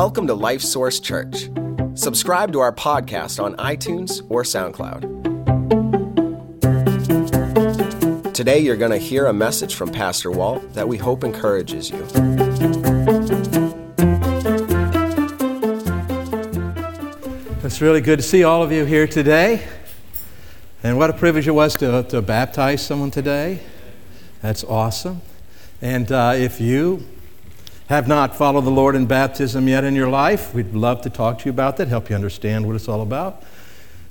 Welcome to Life Source Church. Subscribe to our podcast on iTunes or SoundCloud. Today you're going to hear a message from Pastor Walt that we hope encourages you. It's really good to see all of you here today. And what a privilege it was to baptize someone today. That's awesome. And if you have not followed the Lord in baptism yet in your life, we'd love to talk to you about that, help you understand what it's all about,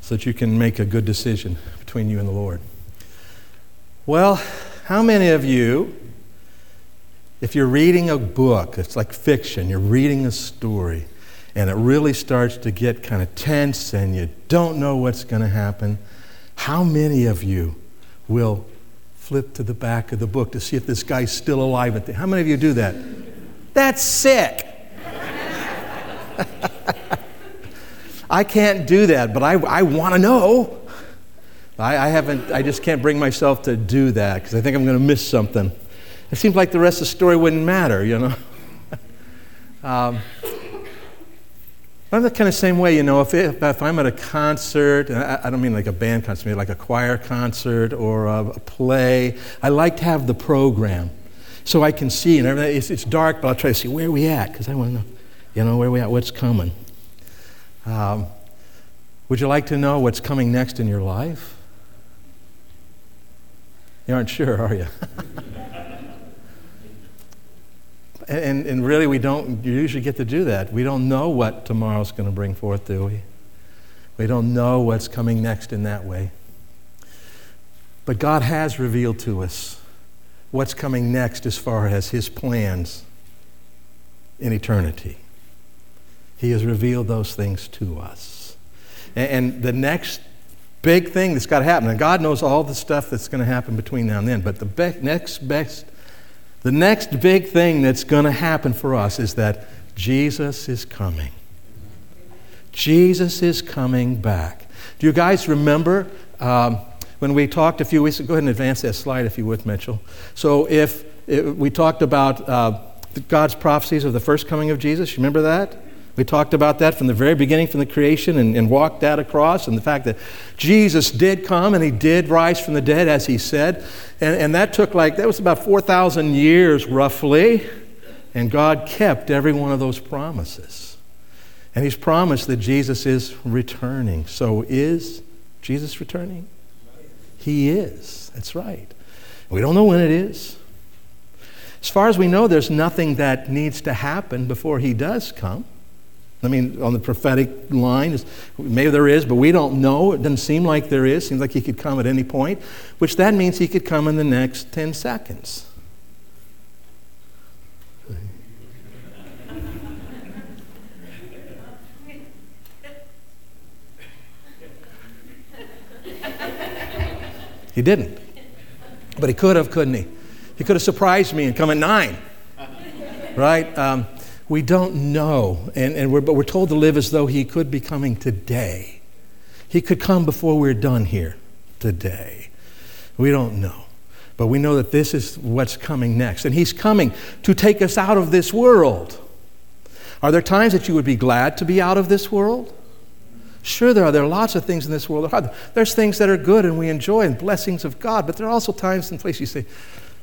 so that you can make a good decision between you and the Lord. Well, how many of you, if you're reading a book, it's like fiction, you're reading a story, and it really starts to get kind of tense and you don't know what's going to happen, how many of you will flip to the back of the book to see if this guy's still alive at the end? How many of you do that? That's sick. I can't do that, but I want to know. I just can't bring myself to do that because I think I'm going to miss something. It seems like the rest of the story wouldn't matter, you know. I'm the kind of same way, you know, if I'm at a concert, and I don't mean like a band concert, maybe like a choir concert or a play, I like to have the program so I can see and everything. It's dark, but I'll try to see where we at, because I want to know, you know, where we at, what's coming. Would you like to know what's coming next in your life? You aren't sure, are you? And really, we don't usually get to do that. We don't know what tomorrow's going to bring forth, do we? We don't know what's coming next in that way. But God has revealed to us what's coming next as far as His plans in eternity. He has revealed those things to us. And the next big thing that's got to happen, and God knows all the stuff that's going to happen between now and then, but the next big thing that's going to happen for us is that Jesus is coming. Jesus is coming back. Do you guys remember when we talked a few weeks ago? Go ahead and advance that slide if you would, Mitchell. So if we talked about God's prophecies of the first coming of Jesus. You remember that? We talked about that from the very beginning, from the creation, and walked that across, and the fact that Jesus did come and He did rise from the dead, as He said. And that took that was about 4,000 years roughly, and God kept every one of those promises. And He's promised that Jesus is returning. So is Jesus returning? He is. That's right. We don't know when it is. As far as we know, there's nothing that needs to happen before He does come. I mean, on the prophetic line, maybe there is, but we don't know. It doesn't seem like there is. It seems like He could come at any point, which that means He could come in the next 10 seconds. He didn't. But He could have, couldn't He? He could have surprised me and come at 9. Right? We don't know, but we're told to live as though He could be coming today. He could come before we're done here today. We don't know, but we know that this is what's coming next, and He's coming to take us out of this world. Are there times that you would be glad to be out of this world? Sure, there are. There are lots of things in this world that are hard. There's things that are good and we enjoy and blessings of God, but there are also times and places you say,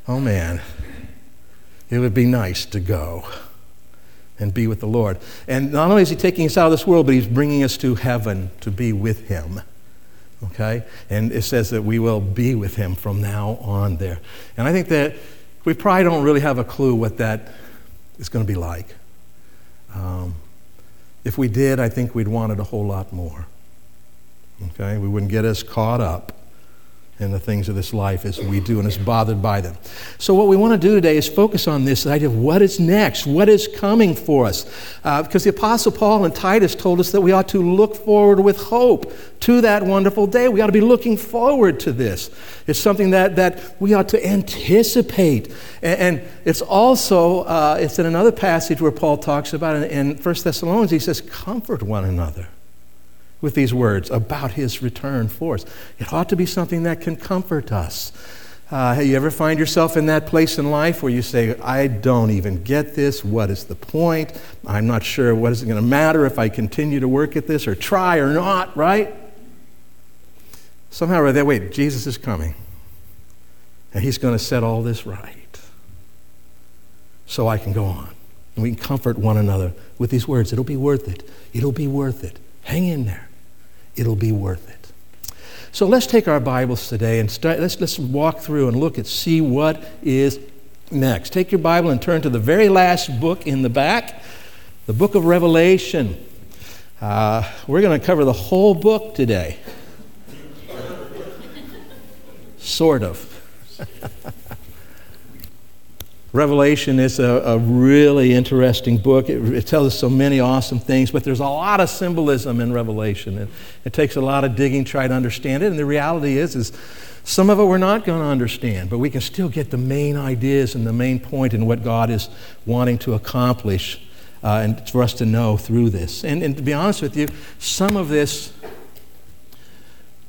oh man, it would be nice to go and be with the Lord. And not only is He taking us out of this world, but He's bringing us to heaven to be with Him. Okay? And it says that we will be with Him from now on there. And I think that we probably don't really have a clue what that is going to be like. If we did, I think we'd want it a whole lot more. Okay? We wouldn't get as caught up in the things of this life as we do and is bothered by them. So what we want to do today is focus on this idea of what is next, what is coming for us. Because the Apostle Paul and Titus told us that we ought to look forward with hope to that wonderful day. We ought to be looking forward to this. It's something that we ought to anticipate. And it's also, it's in another passage where Paul talks about it in 1 Thessalonians, he says, comfort one another with these words about His return for us. It ought to be something that can comfort us. You ever find yourself in that place in life where you say, I don't even get this. What is the point? I'm not sure what is it going to matter if I continue to work at this or try or not, right? Somehow or other, wait, Jesus is coming. And he's going to set all this right. So I can go on. And we can comfort one another with these words. It'll be worth it. It'll be worth it. Hang in there. It'll be worth it. So let's take our Bibles today and start, let's walk through and look and see what is next. Take your Bible and turn to the very last book in the back, the Book of Revelation. We're going to cover the whole book today. Sort of. Revelation is a really interesting book. It tells us so many awesome things, but there's a lot of symbolism in Revelation. And it takes a lot of digging to try to understand it. And the reality is some of it we're not going to understand, but we can still get the main ideas and the main point in what God is wanting to accomplish and for us to know through this. And to be honest with you, some of this,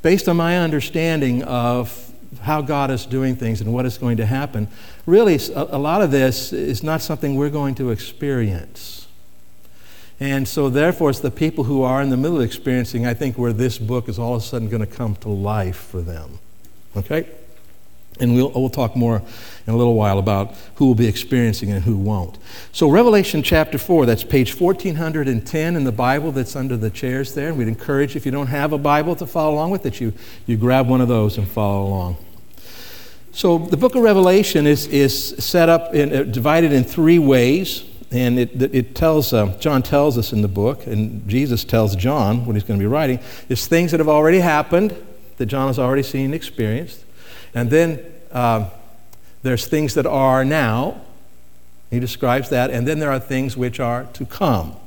based on my understanding of how God is doing things and what is going to happen, really a lot of this is not something we're going to experience. And so therefore it's the people who are in the middle of experiencing, I think, where this book is all of a sudden going to come to life for them. Okay? And we'll talk more in a little while about who will be experiencing it and who won't. So Revelation chapter 4, that's page 1410 in the Bible that's under the chairs there. And we'd encourage, if you don't have a Bible to follow along with, that you grab one of those and follow along. So the book of Revelation is set up, divided in three ways. And it tells, John tells us in the book, and Jesus tells John what he's going to be writing, is things that have already happened, that John has already seen and experienced. And then there's things that are now. He describes that. And then there are things which are to come.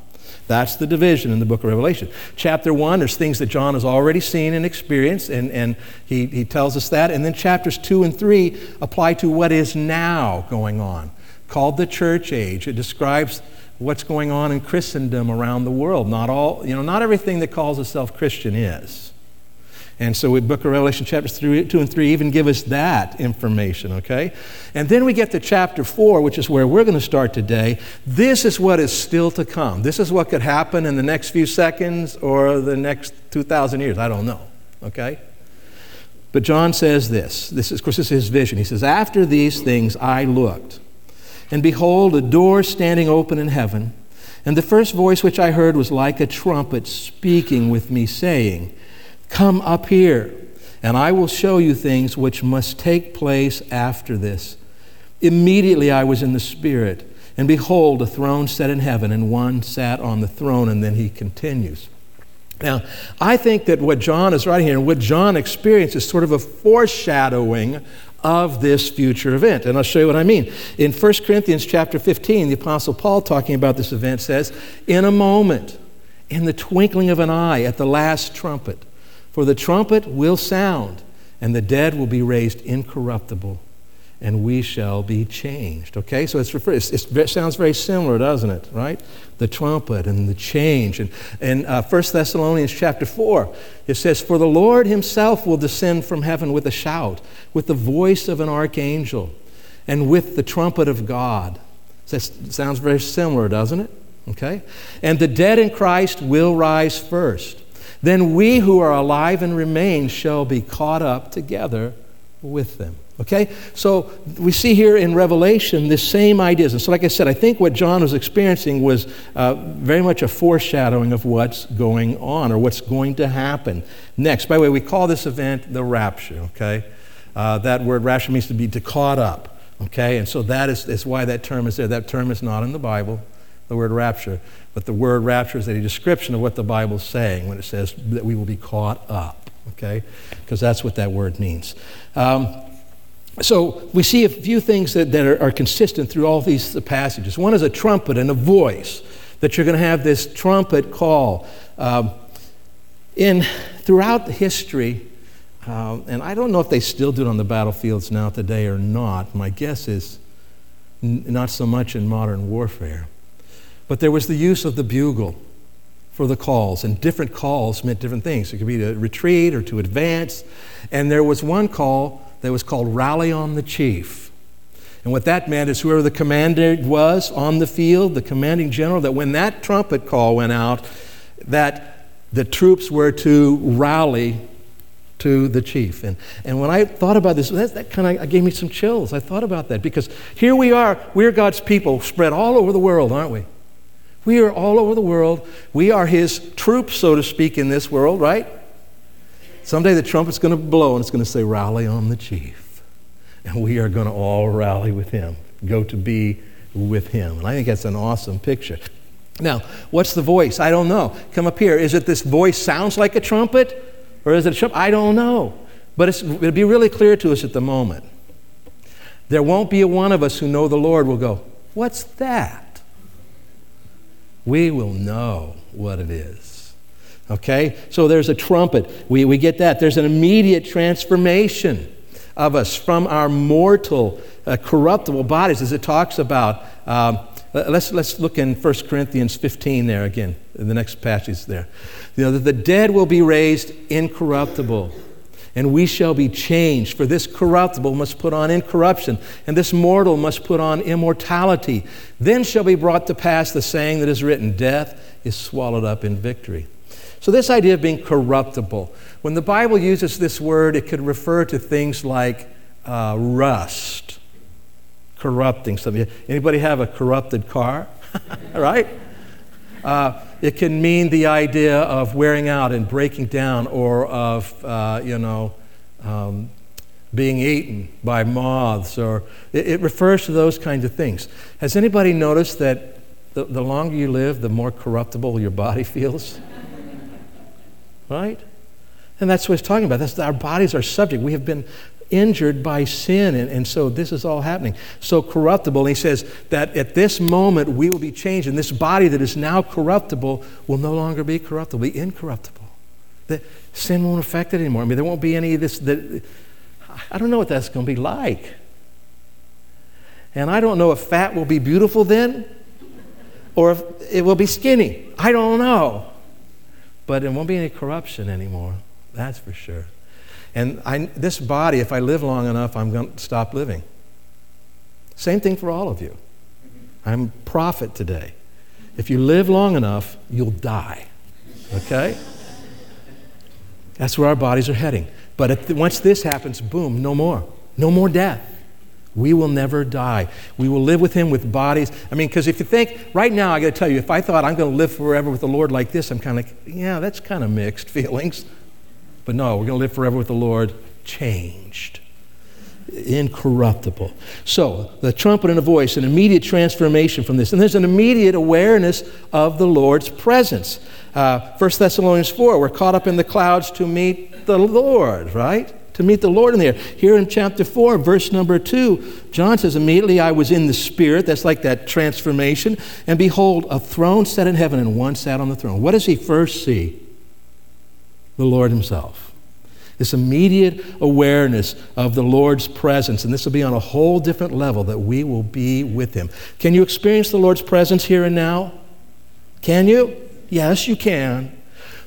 That's the division in the book of Revelation. Chapter 1, there's things that John has already seen and experienced, and he tells us that. And then chapters 2 and 3 apply to what is now going on, called the church age. It describes what's going on in Christendom around the world. Not everything that calls itself Christian is. And so the book of Revelation chapters 2 and 3 even give us that information, okay? And then we get to chapter 4, which is where we're going to start today. This is what is still to come. This is what could happen in the next few seconds or the next 2,000 years. I don't know, okay? But John says this. This is his vision. He says, "After these things I looked, and behold, a door standing open in heaven. And the first voice which I heard was like a trumpet speaking with me, saying, 'Come up here, and I will show you things which must take place after this.' Immediately I was in the Spirit, and behold, a throne set in heaven, and one sat on the throne." And then he continues. Now, I think that what John is writing here and what John experienced is sort of a foreshadowing of this future event. And I'll show you what I mean. In 1 Corinthians chapter 15, the Apostle Paul, talking about this event, says, "In a moment, in the twinkling of an eye, at the last trumpet, for the trumpet will sound, and the dead will be raised incorruptible, and we shall be changed." Okay, so it sounds very similar, doesn't it, right? The trumpet and the change. And in 1 Thessalonians chapter 4, it says, "For the Lord himself will descend from heaven with a shout, with the voice of an archangel, and with the trumpet of God." So that sounds very similar, doesn't it? Okay? "And the dead in Christ will rise first. Then we who are alive and remain shall be caught up together with them." Okay? So we see here in Revelation the same ideas. And so like I said, I think what John was experiencing was very much a foreshadowing of what's going on or what's going to happen next. By the way, we call this event the rapture, okay? That word rapture means to caught up, okay? And so that's why that term is there. That term is not in the Bible, the word rapture. But the word rapture is a description of what the Bible's saying when it says that we will be caught up, okay? Because that's what that word means. So we see a few things that are consistent through all these passages. One is a trumpet and a voice, that you're going to have this trumpet call. Throughout history, and I don't know if they still do it on the battlefields now today or not. My guess is not so much in modern warfare. But there was the use of the bugle for the calls, and different calls meant different things. It could be to retreat or to advance. And there was one call that was called Rally on the Chief. And what that meant is whoever the commander was on the field, the commanding general, that when that trumpet call went out, that the troops were to rally to the chief. And when I thought about this, that kind of gave me some chills. I thought about that because here we are. We're God's people spread all over the world, aren't we? We are all over the world. We are his troops, so to speak, in this world, right? Someday the trumpet's going to blow and it's going to say, rally on the chief. And we are going to all rally with him, go to be with him. And I think that's an awesome picture. Now, what's the voice? I don't know. Come up here. Is it this voice sounds like a trumpet? Or is it a trumpet? I don't know. But it'll be really clear to us at the moment. There won't be a one of us who know the Lord will go, what's that? We will know what it is. Okay? So there's a trumpet. We get that. There's an immediate transformation of us from our mortal, corruptible bodies, as it talks about. Let's look in 1 Corinthians 15 there again, the next passage there. You know, that the dead will be raised incorruptible, and we shall be changed. For this corruptible must put on incorruption, and this mortal must put on immortality. Then shall be brought to pass the saying that is written, death is swallowed up in victory. So this idea of being corruptible, when the Bible uses this word, it could refer to things like rust. Corrupting something. Anybody have a corrupted car? Right? It can mean the idea of wearing out and breaking down, or of being eaten by moths. Or it refers to those kinds of things. Has anybody noticed that the longer you live, the more corruptible your body feels? Right? And that's what it's talking about. Our bodies are subject. We have been injured by sin, and so this is all happening. So corruptible, and he says that at this moment we will be changed, and this body that is now corruptible will no longer be corruptible, be incorruptible. The sin won't affect it anymore. I mean, there won't be any of this. I don't know what that's going to be like. And I don't know if fat will be beautiful then, or if it will be skinny. I don't know. But there won't be any corruption anymore. That's for sure. And this body, if I live long enough, I'm going to stop living. Same thing for all of you. I'm a prophet today. If you live long enough, you'll die. Okay? That's where our bodies are heading. But once this happens, boom, no more. No more death. We will never die. We will live with him with bodies. I mean, because if you think, right now, I got to tell you, if I thought I'm going to live forever with the Lord like this, I'm kind of like, yeah, that's kind of mixed feelings. But no, we're going to live forever with the Lord, changed, incorruptible. So the trumpet and a voice, an immediate transformation from this. And there's an immediate awareness of the Lord's presence. 1 Thessalonians 4, we're caught up in the clouds to meet the Lord, right? To meet the Lord in the air. Here in chapter 4, verse number 2, John says, immediately I was in the Spirit. That's like that transformation. And behold, a throne set in heaven, and one sat on the throne. What does he first see? The Lord himself. This immediate awareness of the Lord's presence, and this will be on a whole different level, that we will be with him. Can you experience the Lord's presence here and now? Can you? Yes, you can.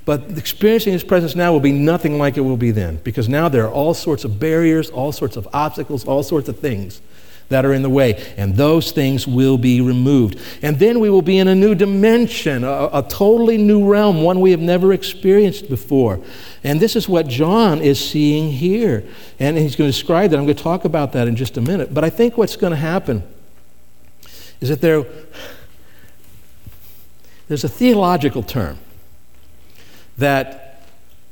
But experiencing his presence now will be nothing like it will be then, because now there are all sorts of barriers, all sorts of obstacles, all sorts of things that are in the way, and those things will be removed. And then we will be in a new dimension, a totally new realm, one we have never experienced before. And this is what John is seeing here. And he's going to describe that. I'm going to talk about that in just a minute. But I think what's going to happen is that there's a theological term that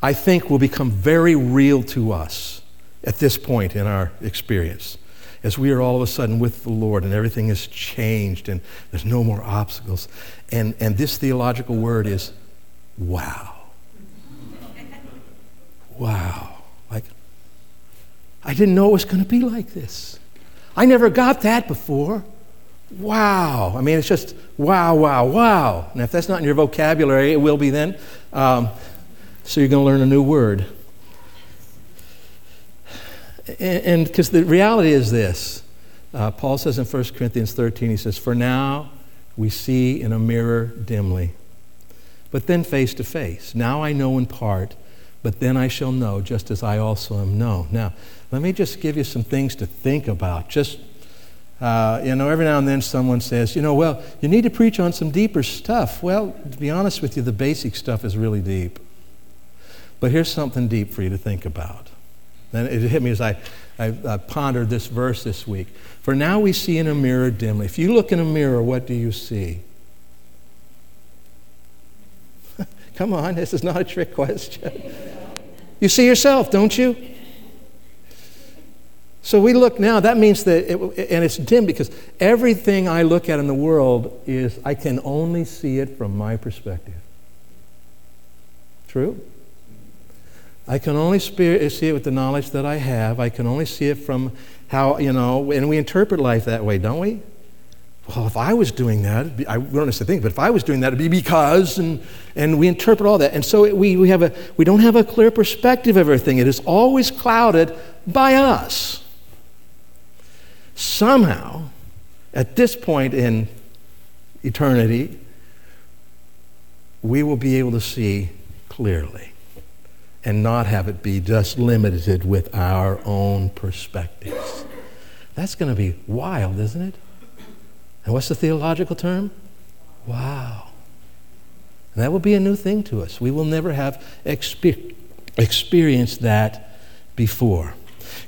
I think will become very real to us at this point in our experience, as we are all of a sudden with the Lord and everything is changed and there's no more obstacles. And this theological word is, wow. Wow. Like, I didn't know it was going to be like this. I never got that before. Wow. I mean, it's just wow, wow, wow. Now, if that's not in your vocabulary, it will be then. So you're going to learn a new word. And because the reality is this, Paul says in 1 Corinthians 13, he says, for now we see in a mirror dimly, but then face to face. Now I know in part, but then I shall know, just as I also am known. Now, let me just give you some things to think about. Just, every now and then someone says, well, you need to preach on some deeper stuff. Well, to be honest with you, the basic stuff is really deep. But here's something deep for you to think about. And it hit me as I pondered this verse this week. For now we see in a mirror dimly. If you look in a mirror, what do you see? Come on, this is not a trick question. You see yourself, don't you? So we look now, that means that, and it's dim because everything I look at in the world is, I can only see it from my perspective. True? I can only see it with the knowledge that I have. I can only see it from how, and we interpret life that way, don't we? Well, if I was doing that, I don't necessarily think, but if I was doing that, it'd be because, and we interpret all that. And so we don't have a clear perspective of everything. It is always clouded by us. Somehow, at this point in eternity, we will be able to see clearly and not have it be just limited with our own perspectives. That's going to be wild, isn't it? And what's the theological term? Wow. And that will be a new thing to us. We will never have experienced that before.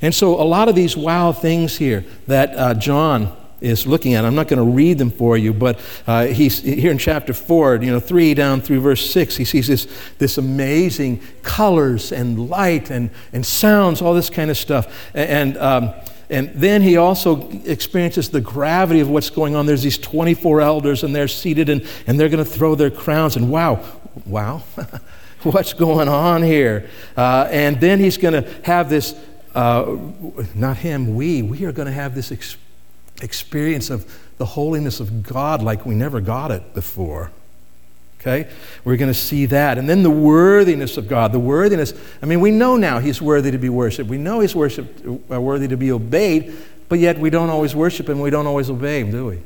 And so a lot of these wow things here that John is looking at, I'm not going to read them for you, but he's here in chapter 4, 3 down through verse 6, he sees this amazing colors and light and sounds, all this kind of stuff. And then he also experiences the gravity of what's going on. There's these 24 elders, and they're seated, and they're going to throw their crowns. And wow, what's going on here? And then he's going to have this, we are going to have this experience of the holiness of God like we never got it before. Okay? We're going to see that. And then the worthiness of God. The worthiness, we know now he's worthy to be worshiped. We know he's worthy to be obeyed, but yet we don't always worship him. We don't always obey him, do we?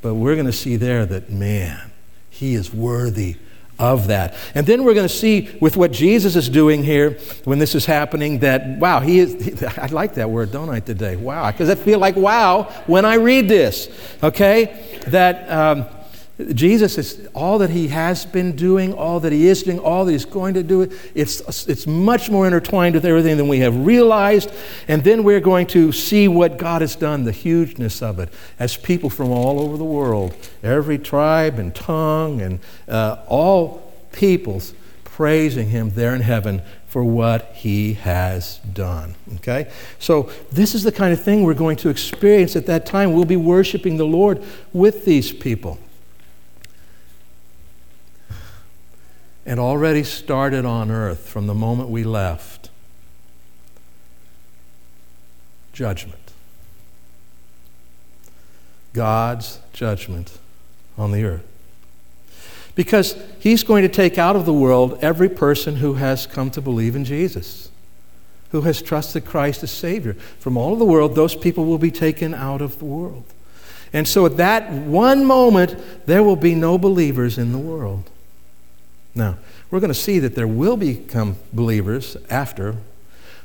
But we're going to see there that, he is worthy of that. And then we're going to see with what Jesus is doing here when this is happening that, wow, he is, I like that word, don't I, today? Wow. Because I feel like wow when I read this. Okay? That... Jesus is all that he has been doing, all that he is doing, all that he's going to do. It's much more intertwined with everything than we have realized. And then we're going to see what God has done, the hugeness of it, as people from all over the world, every tribe and tongue and all peoples praising him there in heaven for what he has done. Okay? So this is the kind of thing we're going to experience at that time. We'll be worshiping the Lord with these people. And already started on earth from the moment we left. Judgment. God's judgment on the earth. Because he's going to take out of the world every person who has come to believe in Jesus, who has trusted Christ as Savior. From all of the world, those people will be taken out of the world. And so at that one moment, there will be no believers in the world. Now, we're going to see that there will become believers after,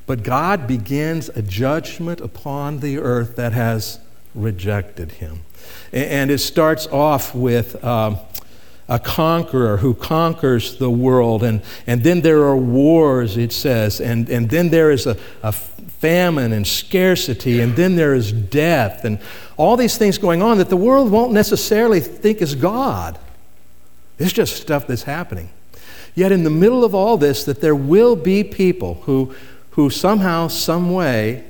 but God begins a judgment upon the earth that has rejected him. And it starts off with a conqueror who conquers the world, and then there are wars, it says, and then there is a famine and scarcity, and then there is death, and all these things going on that the world won't necessarily think is God. It's just stuff that's happening. Yet in the middle of all this, that there will be people who somehow, some way,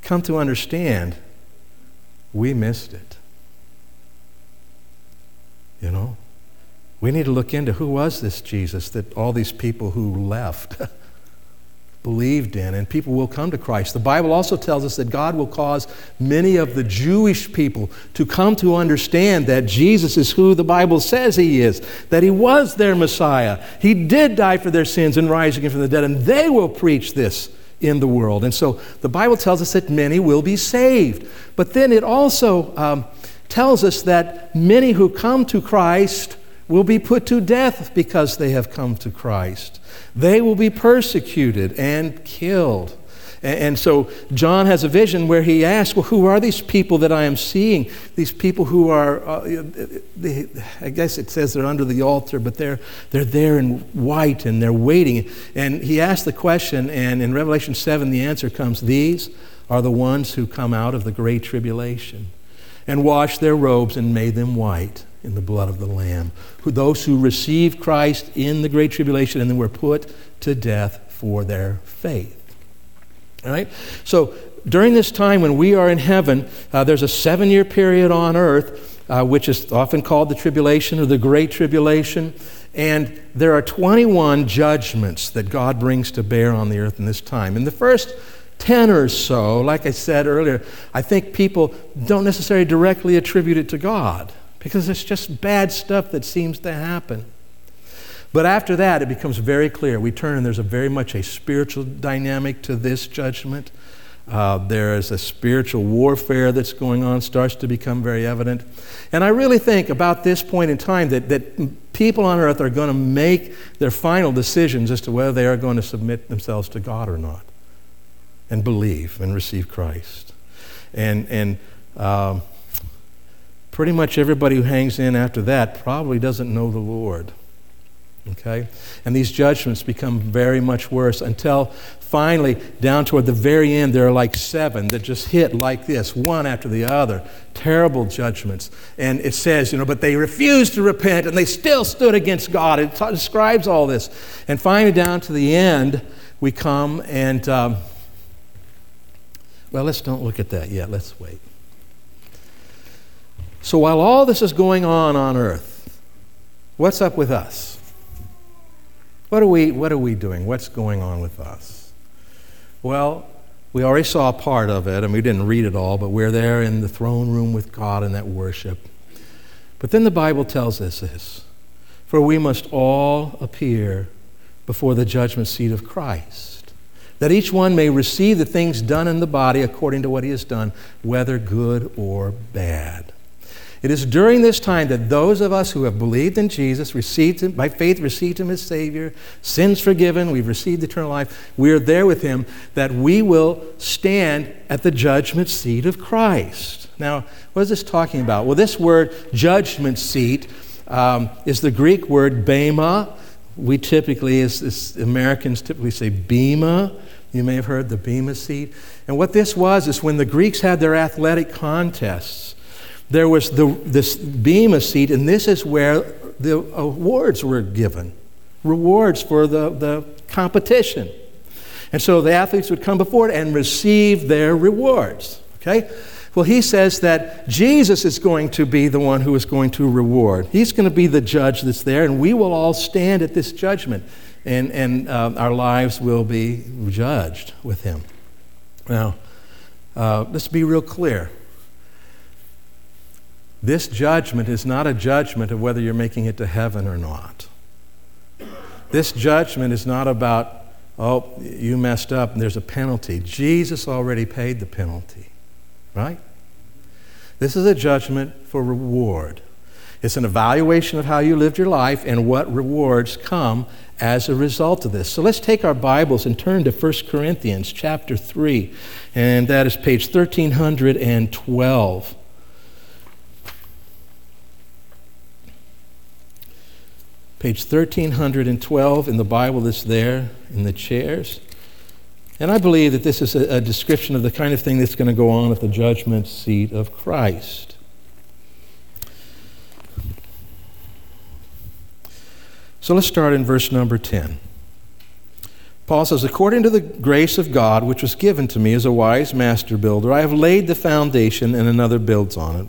come to understand we missed it. We need to look into who was this Jesus that all these people who left believed in, and people will come to Christ. The Bible also tells us that God will cause many of the Jewish people to come to understand that Jesus is who the Bible says he is, that he was their Messiah. He did die for their sins and rise again from the dead, and they will preach this in the world. And so the Bible tells us that many will be saved. But then it also tells us that many who come to Christ will be put to death because they have come to Christ. They will be persecuted and killed. And so John has a vision where he asks, well, who are these people that I am seeing? These people who are, I guess it says they're under the altar, but they're there in white and they're waiting. And he asks the question, and in Revelation 7, the answer comes, these are the ones who come out of the great tribulation and washed their robes and made them white in the blood of the Lamb. Those who received Christ in the great tribulation and then were put to death for their faith. All right? So during this time when we are in heaven, there's a 7-year period on earth, which is often called the tribulation or the great tribulation. And there are 21 judgments that God brings to bear on the earth in this time. In the first 10 or so, like I said earlier, I think people don't necessarily directly attribute it to God because it's just bad stuff that seems to happen. But after that, it becomes very clear. We turn and there's a very much a spiritual dynamic to this judgment. There is a spiritual warfare that's going on, starts to become very evident. And I really think about this point in time that people on earth are going to make their final decisions as to whether they are going to submit themselves to God or not and believe and receive Christ. And pretty much everybody who hangs in after that probably doesn't know the Lord. Okay? And these judgments become very much worse until finally, down toward the very end, there are like 7 that just hit like this, one after the other. Terrible judgments. And it says, but they refused to repent and they still stood against God. It describes all this. And finally, down to the end, we come and, let's don't look at that yet. Let's wait. So while all this is going on earth, what's up with us? What are we doing? What's going on with us? Well, we already saw a part of it, and we didn't read it all, but we're there in the throne room with God in that worship. But then the Bible tells us this, for we must all appear before the judgment seat of Christ, that each one may receive the things done in the body according to what he has done, whether good or bad. It is during this time that those of us who have believed in Jesus, received Him by faith, received Him as Savior, sins forgiven, we've received eternal life, we are there with Him, that we will stand at the judgment seat of Christ. Now, what is this talking about? Well, this word judgment seat is the Greek word bema. We typically, as Americans typically say bema. You may have heard the bema seat. And what this was is when the Greeks had their athletic contests, there was this bema seat, and this is where the awards were given, rewards for the competition. And so the athletes would come before it and receive their rewards, okay? Well, he says that Jesus is going to be the one who is going to reward. He's going to be the judge that's there, and we will all stand at this judgment, and our lives will be judged with him. Now, let's be real clear. This judgment is not a judgment of whether you're making it to heaven or not. This judgment is not about, oh, you messed up and there's a penalty. Jesus already paid the penalty, right? This is a judgment for reward. It's an evaluation of how you lived your life and what rewards come as a result of this. So let's take our Bibles and turn to 1 Corinthians chapter 3, and that is page 1312. Page 1312 in the Bible that's there in the chairs. And I believe that this is a description of the kind of thing that's going to go on at the judgment seat of Christ. So let's start in verse number 10. Paul says, according to the grace of God, which was given to me as a wise master builder, I have laid the foundation and another builds on it.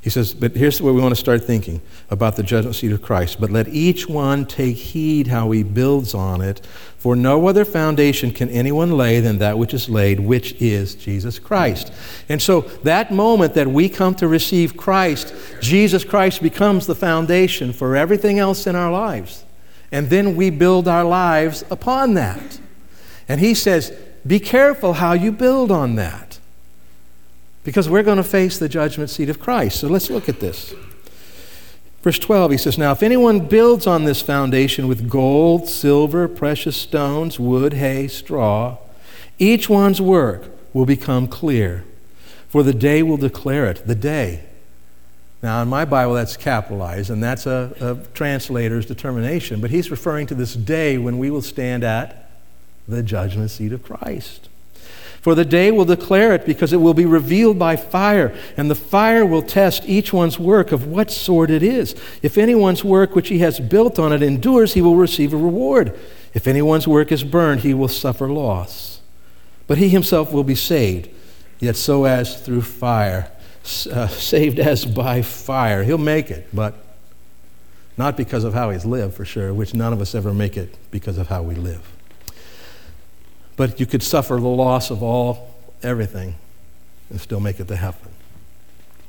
He says, but here's where we want to start thinking about the judgment seat of Christ. But let each one take heed how he builds on it, for no other foundation can anyone lay than that which is laid, which is Jesus Christ. And so that moment that we come to receive Christ, Jesus Christ becomes the foundation for everything else in our lives. And then we build our lives upon that. And he says, be careful how you build on that, because we're going to face the judgment seat of Christ. So let's look at this. Verse 12, he says, "Now if anyone builds on this foundation with gold, silver, precious stones, wood, hay, straw, each one's work will become clear, for the day will declare it." The day. Now in my Bible that's capitalized, and that's a translator's determination, but he's referring to this day when we will stand at the judgment seat of Christ. "For the day will declare it, because it will be revealed by fire, and the fire will test each one's work of what sort it is. If anyone's work which he has built on it endures, he will receive a reward. If anyone's work is burned, he will suffer loss. But he himself will be saved, yet so as through fire," saved as by fire. He'll make it, but not because of how he's lived, for sure, which none of us ever make it because of how we live. But you could suffer the loss of everything and still make it to heaven.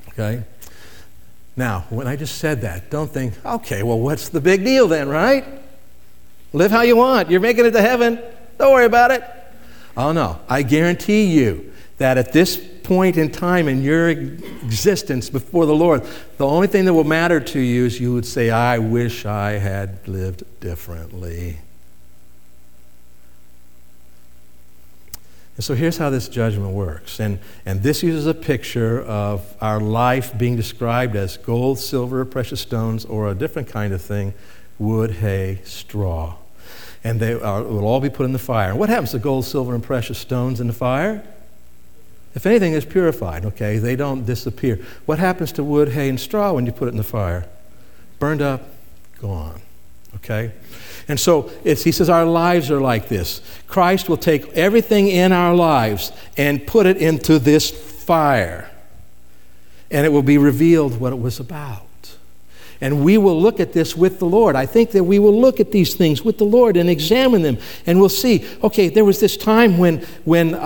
Okay? Now, when I just said that, don't think, okay, well, what's the big deal then, right? Live how you want. You're making it to heaven. Don't worry about it. Oh, no. I guarantee you that at this point in time in your existence before the Lord, the only thing that will matter to you is you would say, "I wish I had lived differently." And so here's how this judgment works. And this uses a picture of our life being described as gold, silver, precious stones, or a different kind of thing, wood, hay, straw. And they will all be put in the fire. What happens to gold, silver, and precious stones in the fire? If anything, is purified, okay? They don't disappear. What happens to wood, hay, and straw when you put it in the fire? Burned up, gone, okay? And so he says our lives are like this. Christ will take everything in our lives and put it into this fire. And it will be revealed what it was about. And we will look at this with the Lord. I think that we will look at these things with the Lord and examine them. And we'll see, okay, there was this time when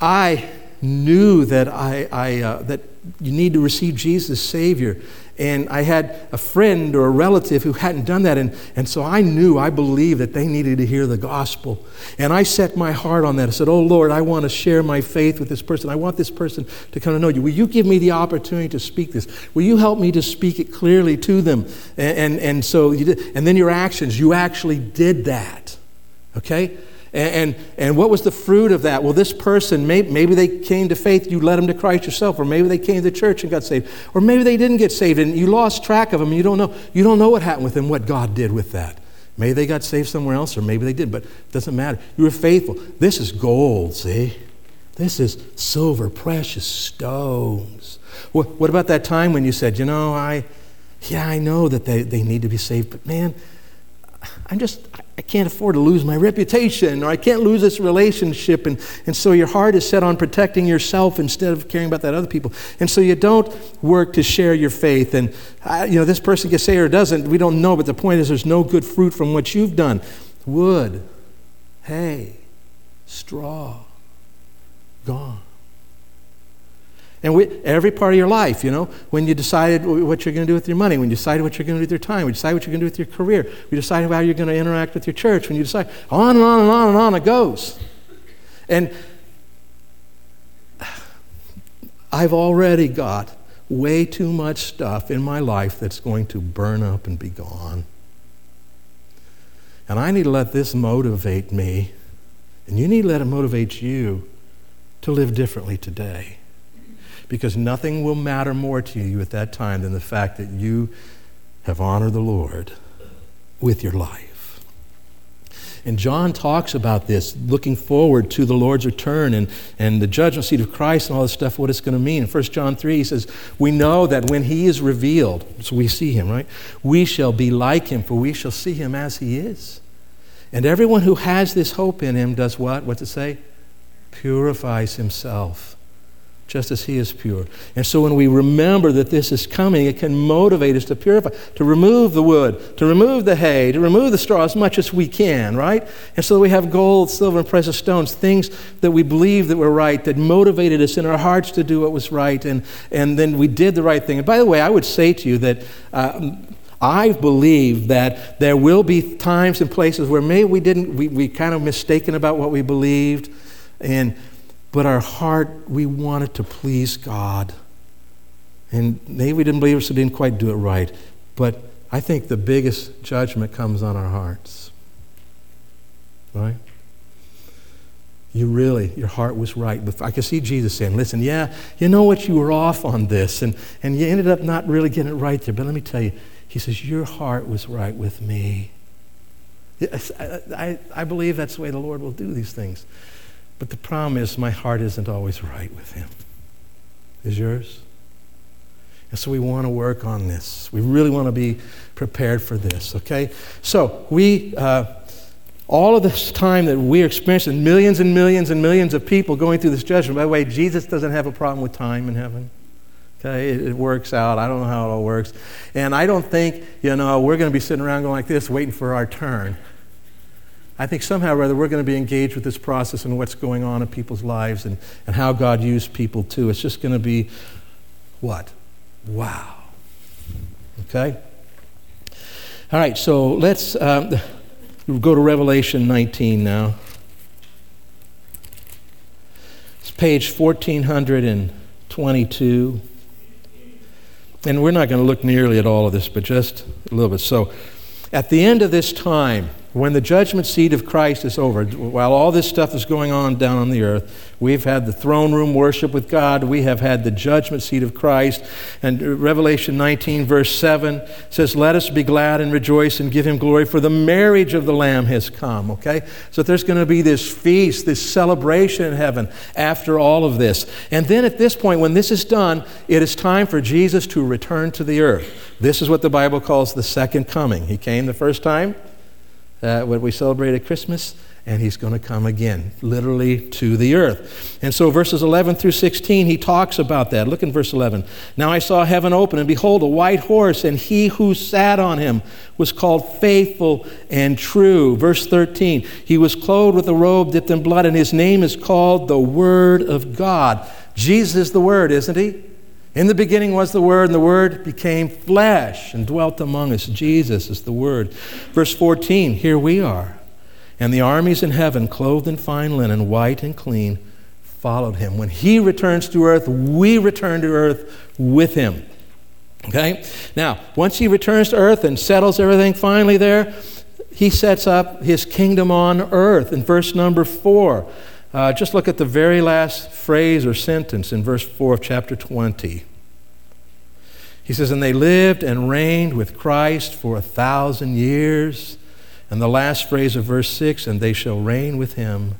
I knew that that you need to receive Jesus as Savior. And I had a friend or a relative who hadn't done that. And so I believed that they needed to hear the gospel. And I set my heart on that. I said, "Oh Lord, I want to share my faith with this person. I want this person to come to know you. Will you give me the opportunity to speak this? Will you help me to speak it clearly to them?" And so you did. And then your actions, you actually did that. Okay? And what was the fruit of that? Well, this person, maybe they came to faith, you led them to Christ yourself, or maybe they came to church and got saved, or maybe they didn't get saved and you lost track of them. And you don't know what happened with them, what God did with that. Maybe they got saved somewhere else, or maybe they did, but it doesn't matter. You were faithful. This is gold, see? This is silver, precious stones. What about that time when you said, "You know, I know that they need to be saved, but man, I can't afford to lose my reputation, or I can't lose this relationship." And so your heart is set on protecting yourself instead of caring about that other people. And so you don't work to share your faith. And, this person can say or doesn't, we don't know. But the point is there's no good fruit from what you've done. Wood, hay, straw, gone. And every part of your life, when you decided what you're going to do with your money, when you decided what you're going to do with your time, when you decided what you're going to do with your career, when you decided how you're going to interact with your church, when you decide, on and on and on and on it goes. And I've already got way too much stuff in my life that's going to burn up and be gone. And I need to let this motivate me, and you need to let it motivate you to live differently today. Because nothing will matter more to you at that time than the fact that you have honored the Lord with your life. And John talks about this, looking forward to the Lord's return and the judgment seat of Christ and all this stuff, what it's going to mean. In 1 John 3, he says, "We know that when he is revealed," so we see him, right? "We shall be like him, for we shall see him as he is. And everyone who has this hope in him does what?" What's it say? "Purifies himself, just as he is pure." And so when we remember that this is coming, it can motivate us to purify, to remove the wood, to remove the hay, to remove the straw as much as we can, right? And so we have gold, silver, and precious stones, things that we believe that were right, that motivated us in our hearts to do what was right, and then we did the right thing. And by the way, I would say to you that I believe that there will be times and places where maybe we kind of mistaken about what we believed, but our heart, we wanted to please God. And maybe we didn't believe it, so didn't quite do it right. But I think the biggest judgment comes on our hearts. Right? You really, your heart was right. I could see Jesus saying, listen, yeah, you know what, you were off on this, and you ended up not really getting it right there. But let me tell you, he says, your heart was right with me. Yes, I believe that's the way the Lord will do these things. But the problem is my heart isn't always right with him. Is yours? And so we want to work on this. We really want to be prepared for this, okay? So we... all of this time that we're experiencing, millions and millions and millions of people going through this judgment. By the way, Jesus doesn't have a problem with time in heaven. Okay, it works out. I don't know how it all works. And I don't think, you know, we're going to be sitting around going like this, waiting for our turn. I think somehow or other we're going to be engaged with this process and what's going on in people's lives and how God used people too. It's just going to be what? Wow. Okay? All right, so let's... we'll go to Revelation 19 now. It's page 1422. And we're not going to look nearly at all of this, but just a little bit. So at the end of this time, when the judgment seat of Christ is over, while all this stuff is going on down on the earth, we've had the throne room worship with God. We have had the judgment seat of Christ. And Revelation 19, verse 7 says, let us be glad and rejoice and give him glory, for the marriage of the Lamb has come. Okay? So there's going to be this feast, this celebration in heaven after all of this. And then at this point, when this is done, it is time for Jesus to return to the earth. This is what the Bible calls the second coming. He came the first time, when we celebrated Christmas, and he's going to come again, literally to the earth. And so verses 11 through 16, he talks about that. Look in verse 11. Now I saw heaven open, and behold, a white horse, and he who sat on him was called Faithful and True. Verse 13, he was clothed with a robe dipped in blood, and his name is called the Word of God. Jesus is the Word, isn't he? In the beginning was the Word, and the Word became flesh and dwelt among us. Jesus is the Word. Verse 14, here we are. And the armies in heaven, clothed in fine linen, white and clean, followed him. When he returns to earth, we return to earth with him. Okay? Now, once he returns to earth and settles everything finally there, he sets up his kingdom on earth. In verse number 4, just look at the very last phrase or sentence in verse 4 of chapter 20. He says, and they lived and reigned with Christ for 1,000 years. And the last phrase of verse 6, and they shall reign with him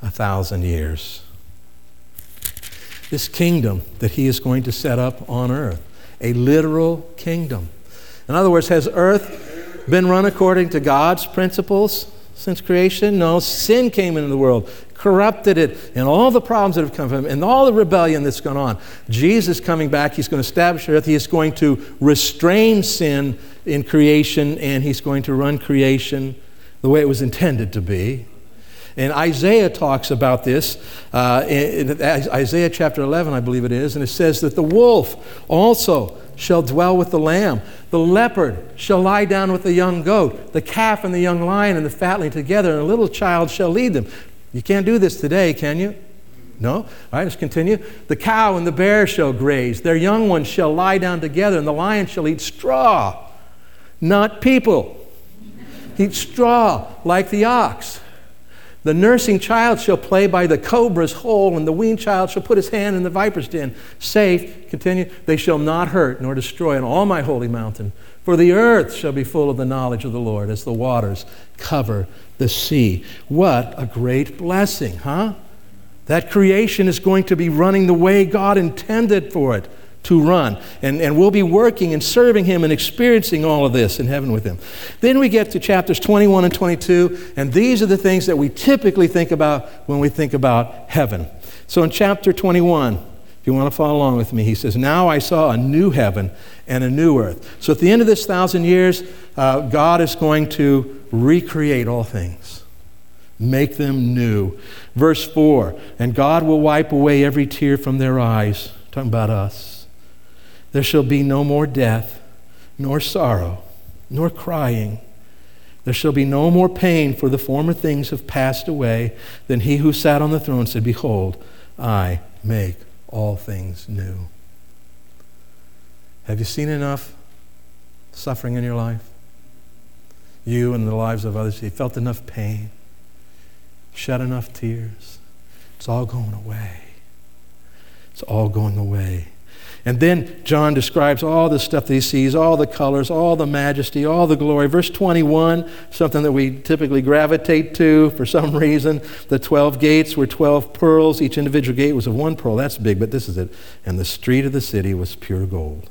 1,000 years. This kingdom that he is going to set up on earth, a literal kingdom. In other words, has earth been run according to God's principles since creation? No, sin came into the world, corrupted it, and all the problems that have come from him, and all the rebellion that's gone on. Jesus coming back, he's going to establish earth, he is going to restrain sin in creation, and he's going to run creation the way it was intended to be. And Isaiah talks about this, in Isaiah chapter 11, I believe it is, and it says that the wolf also shall dwell with the lamb. The leopard shall lie down with the young goat. The calf and the young lion and the fatling together, and a little child shall lead them. You can't do this today, can you? No? All right, let's continue. The cow and the bear shall graze. Their young ones shall lie down together, and the lion shall eat straw, not people. Eat straw like the ox. The nursing child shall play by the cobra's hole, and the weaned child shall put his hand in the viper's den. Safe, continue, they shall not hurt nor destroy in all my holy mountain. For the earth shall be full of the knowledge of the Lord as the waters cover the sea. What a great blessing, huh? That creation is going to be running the way God intended for it to run. And we'll be working and serving him and experiencing all of this in heaven with him. Then we get to chapters 21 and 22, and these are the things that we typically think about when we think about heaven. So in chapter 21, if you want to follow along with me, he says, now I saw a new heaven and a new earth. So at the end of this 1,000 years, God is going to recreate all things. Make them new. Verse 4, and God will wipe away every tear from their eyes. Talking about us. There shall be no more death, nor sorrow, nor crying. There shall be no more pain, for the former things have passed away. Then he who sat on the throne said, behold, I make all things new. Have you seen enough suffering in your life? You and the lives of others. You felt enough pain, shed enough tears. It's all going away. It's all going away. And then John describes all the stuff that he sees, all the colors, all the majesty, all the glory. Verse 21, something that we typically gravitate to for some reason. The 12 gates were 12 pearls. Each individual gate was of one pearl. That's big, but this is it. And the street of the city was pure gold,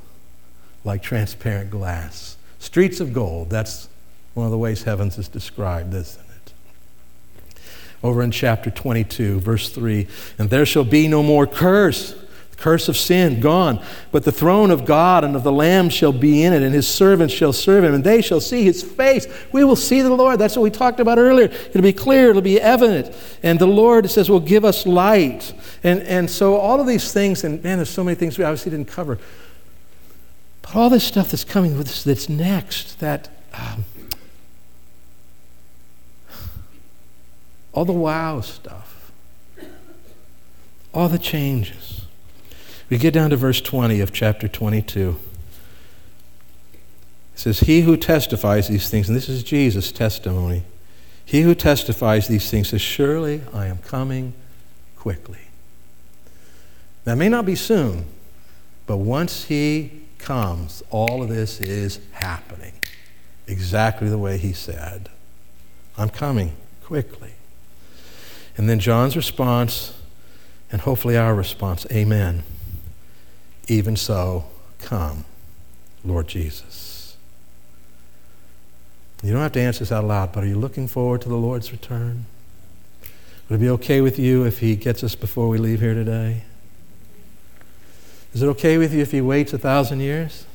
like transparent glass. Streets of gold. That's one of the ways heavens is described, isn't it? Over in chapter 22, verse 3, and there shall be no more curse. Curse of sin, gone. But the throne of God and of the Lamb shall be in it, and his servants shall serve him, and they shall see his face. We will see the Lord. That's what we talked about earlier. It'll be clear. It'll be evident. And the Lord, it says, will give us light. And so all of these things, and man, there's so many things we obviously didn't cover. But all this stuff that's coming, that's next, that all the wow stuff, all the changes. We get down to verse 20 of chapter 22. It says, he who testifies these things, and this is Jesus' testimony, he who testifies these things says, surely I am coming quickly. Now, it may not be soon, but once he comes, all of this is happening exactly the way he said. I'm coming quickly. And then John's response, and hopefully our response, amen. Even so, come, Lord Jesus. You don't have to answer this out loud, but are you looking forward to the Lord's return? Would it be okay with you if he gets us before we leave here today? Is it okay with you if he waits 1,000 years?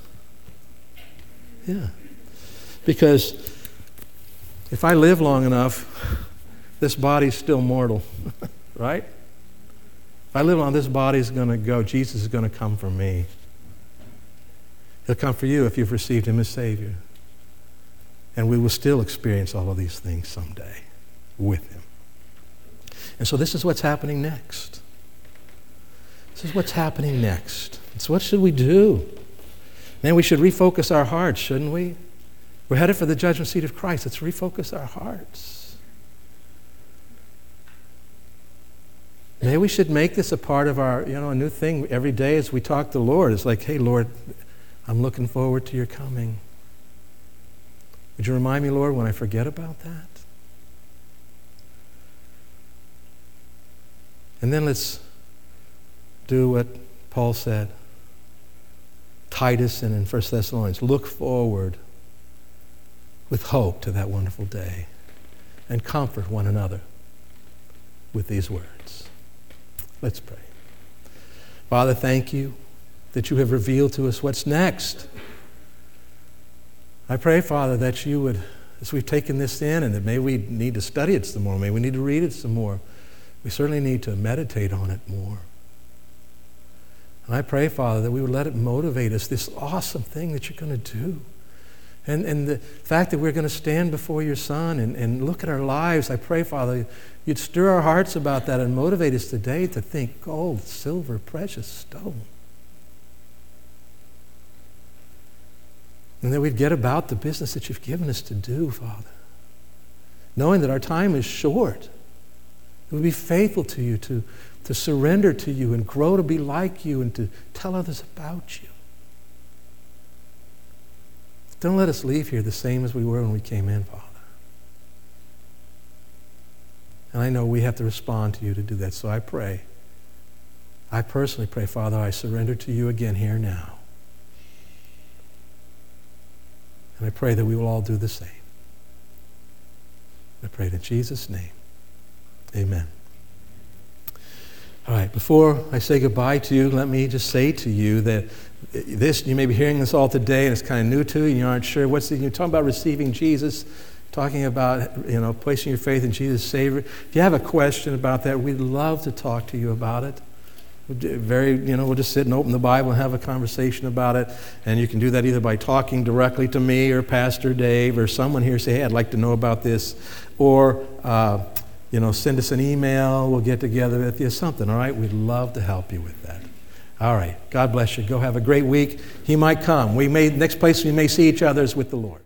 Yeah. Because if I live long enough, this body's still mortal, right? If I live on, this body's going to go. Jesus is going to come for me. He'll come for you if you've received him as Savior. And we will still experience all of these things someday with him. And so this is what's happening next. This is what's happening next. So what should we do? Man, we should refocus our hearts, shouldn't we? We're headed for the judgment seat of Christ. Let's refocus our hearts. Maybe we should make this a part of our, a new thing every day as we talk to the Lord. It's like, hey, Lord, I'm looking forward to your coming. Would you remind me, Lord, when I forget about that? And then let's do what Paul said, Titus and in 1 Thessalonians. Look forward with hope to that wonderful day and comfort one another with these words. Let's pray. Father, thank you that you have revealed to us what's next. I pray, Father, that you would, as we've taken this in, and that maybe we need to study it some more, maybe we need to read it some more, we certainly need to meditate on it more. And I pray, Father, that we would let it motivate us, this awesome thing that you're going to do. And the fact that we're going to stand before your Son and look at our lives, I pray, Father, you'd stir our hearts about that and motivate us today to think gold, silver, precious stone. And that we'd get about the business that you've given us to do, Father, knowing that our time is short. That we'd be faithful to you, to surrender to you and grow to be like you and to tell others about you. Don't let us leave here the same as we were when we came in, Father. And I know we have to respond to you to do that, so I pray. I personally pray, Father, I surrender to you again here now. And I pray that we will all do the same. I pray in Jesus' name. Amen. All right, before I say goodbye to you, let me just say to you that this, you may be hearing this all today and it's kind of new to you and you aren't sure. You're talking about receiving Jesus, talking about, placing your faith in Jesus, Savior. If you have a question about that, we'd love to talk to you about it. We'll just sit and open the Bible and have a conversation about it. And you can do that either by talking directly to me or Pastor Dave or someone here. Say, hey, I'd like to know about this. Or, send us an email. We'll get together with you, something, all right? We'd love to help you with that. All right. God bless you. Go have a great week. He might come. Next place we may see each other is with the Lord.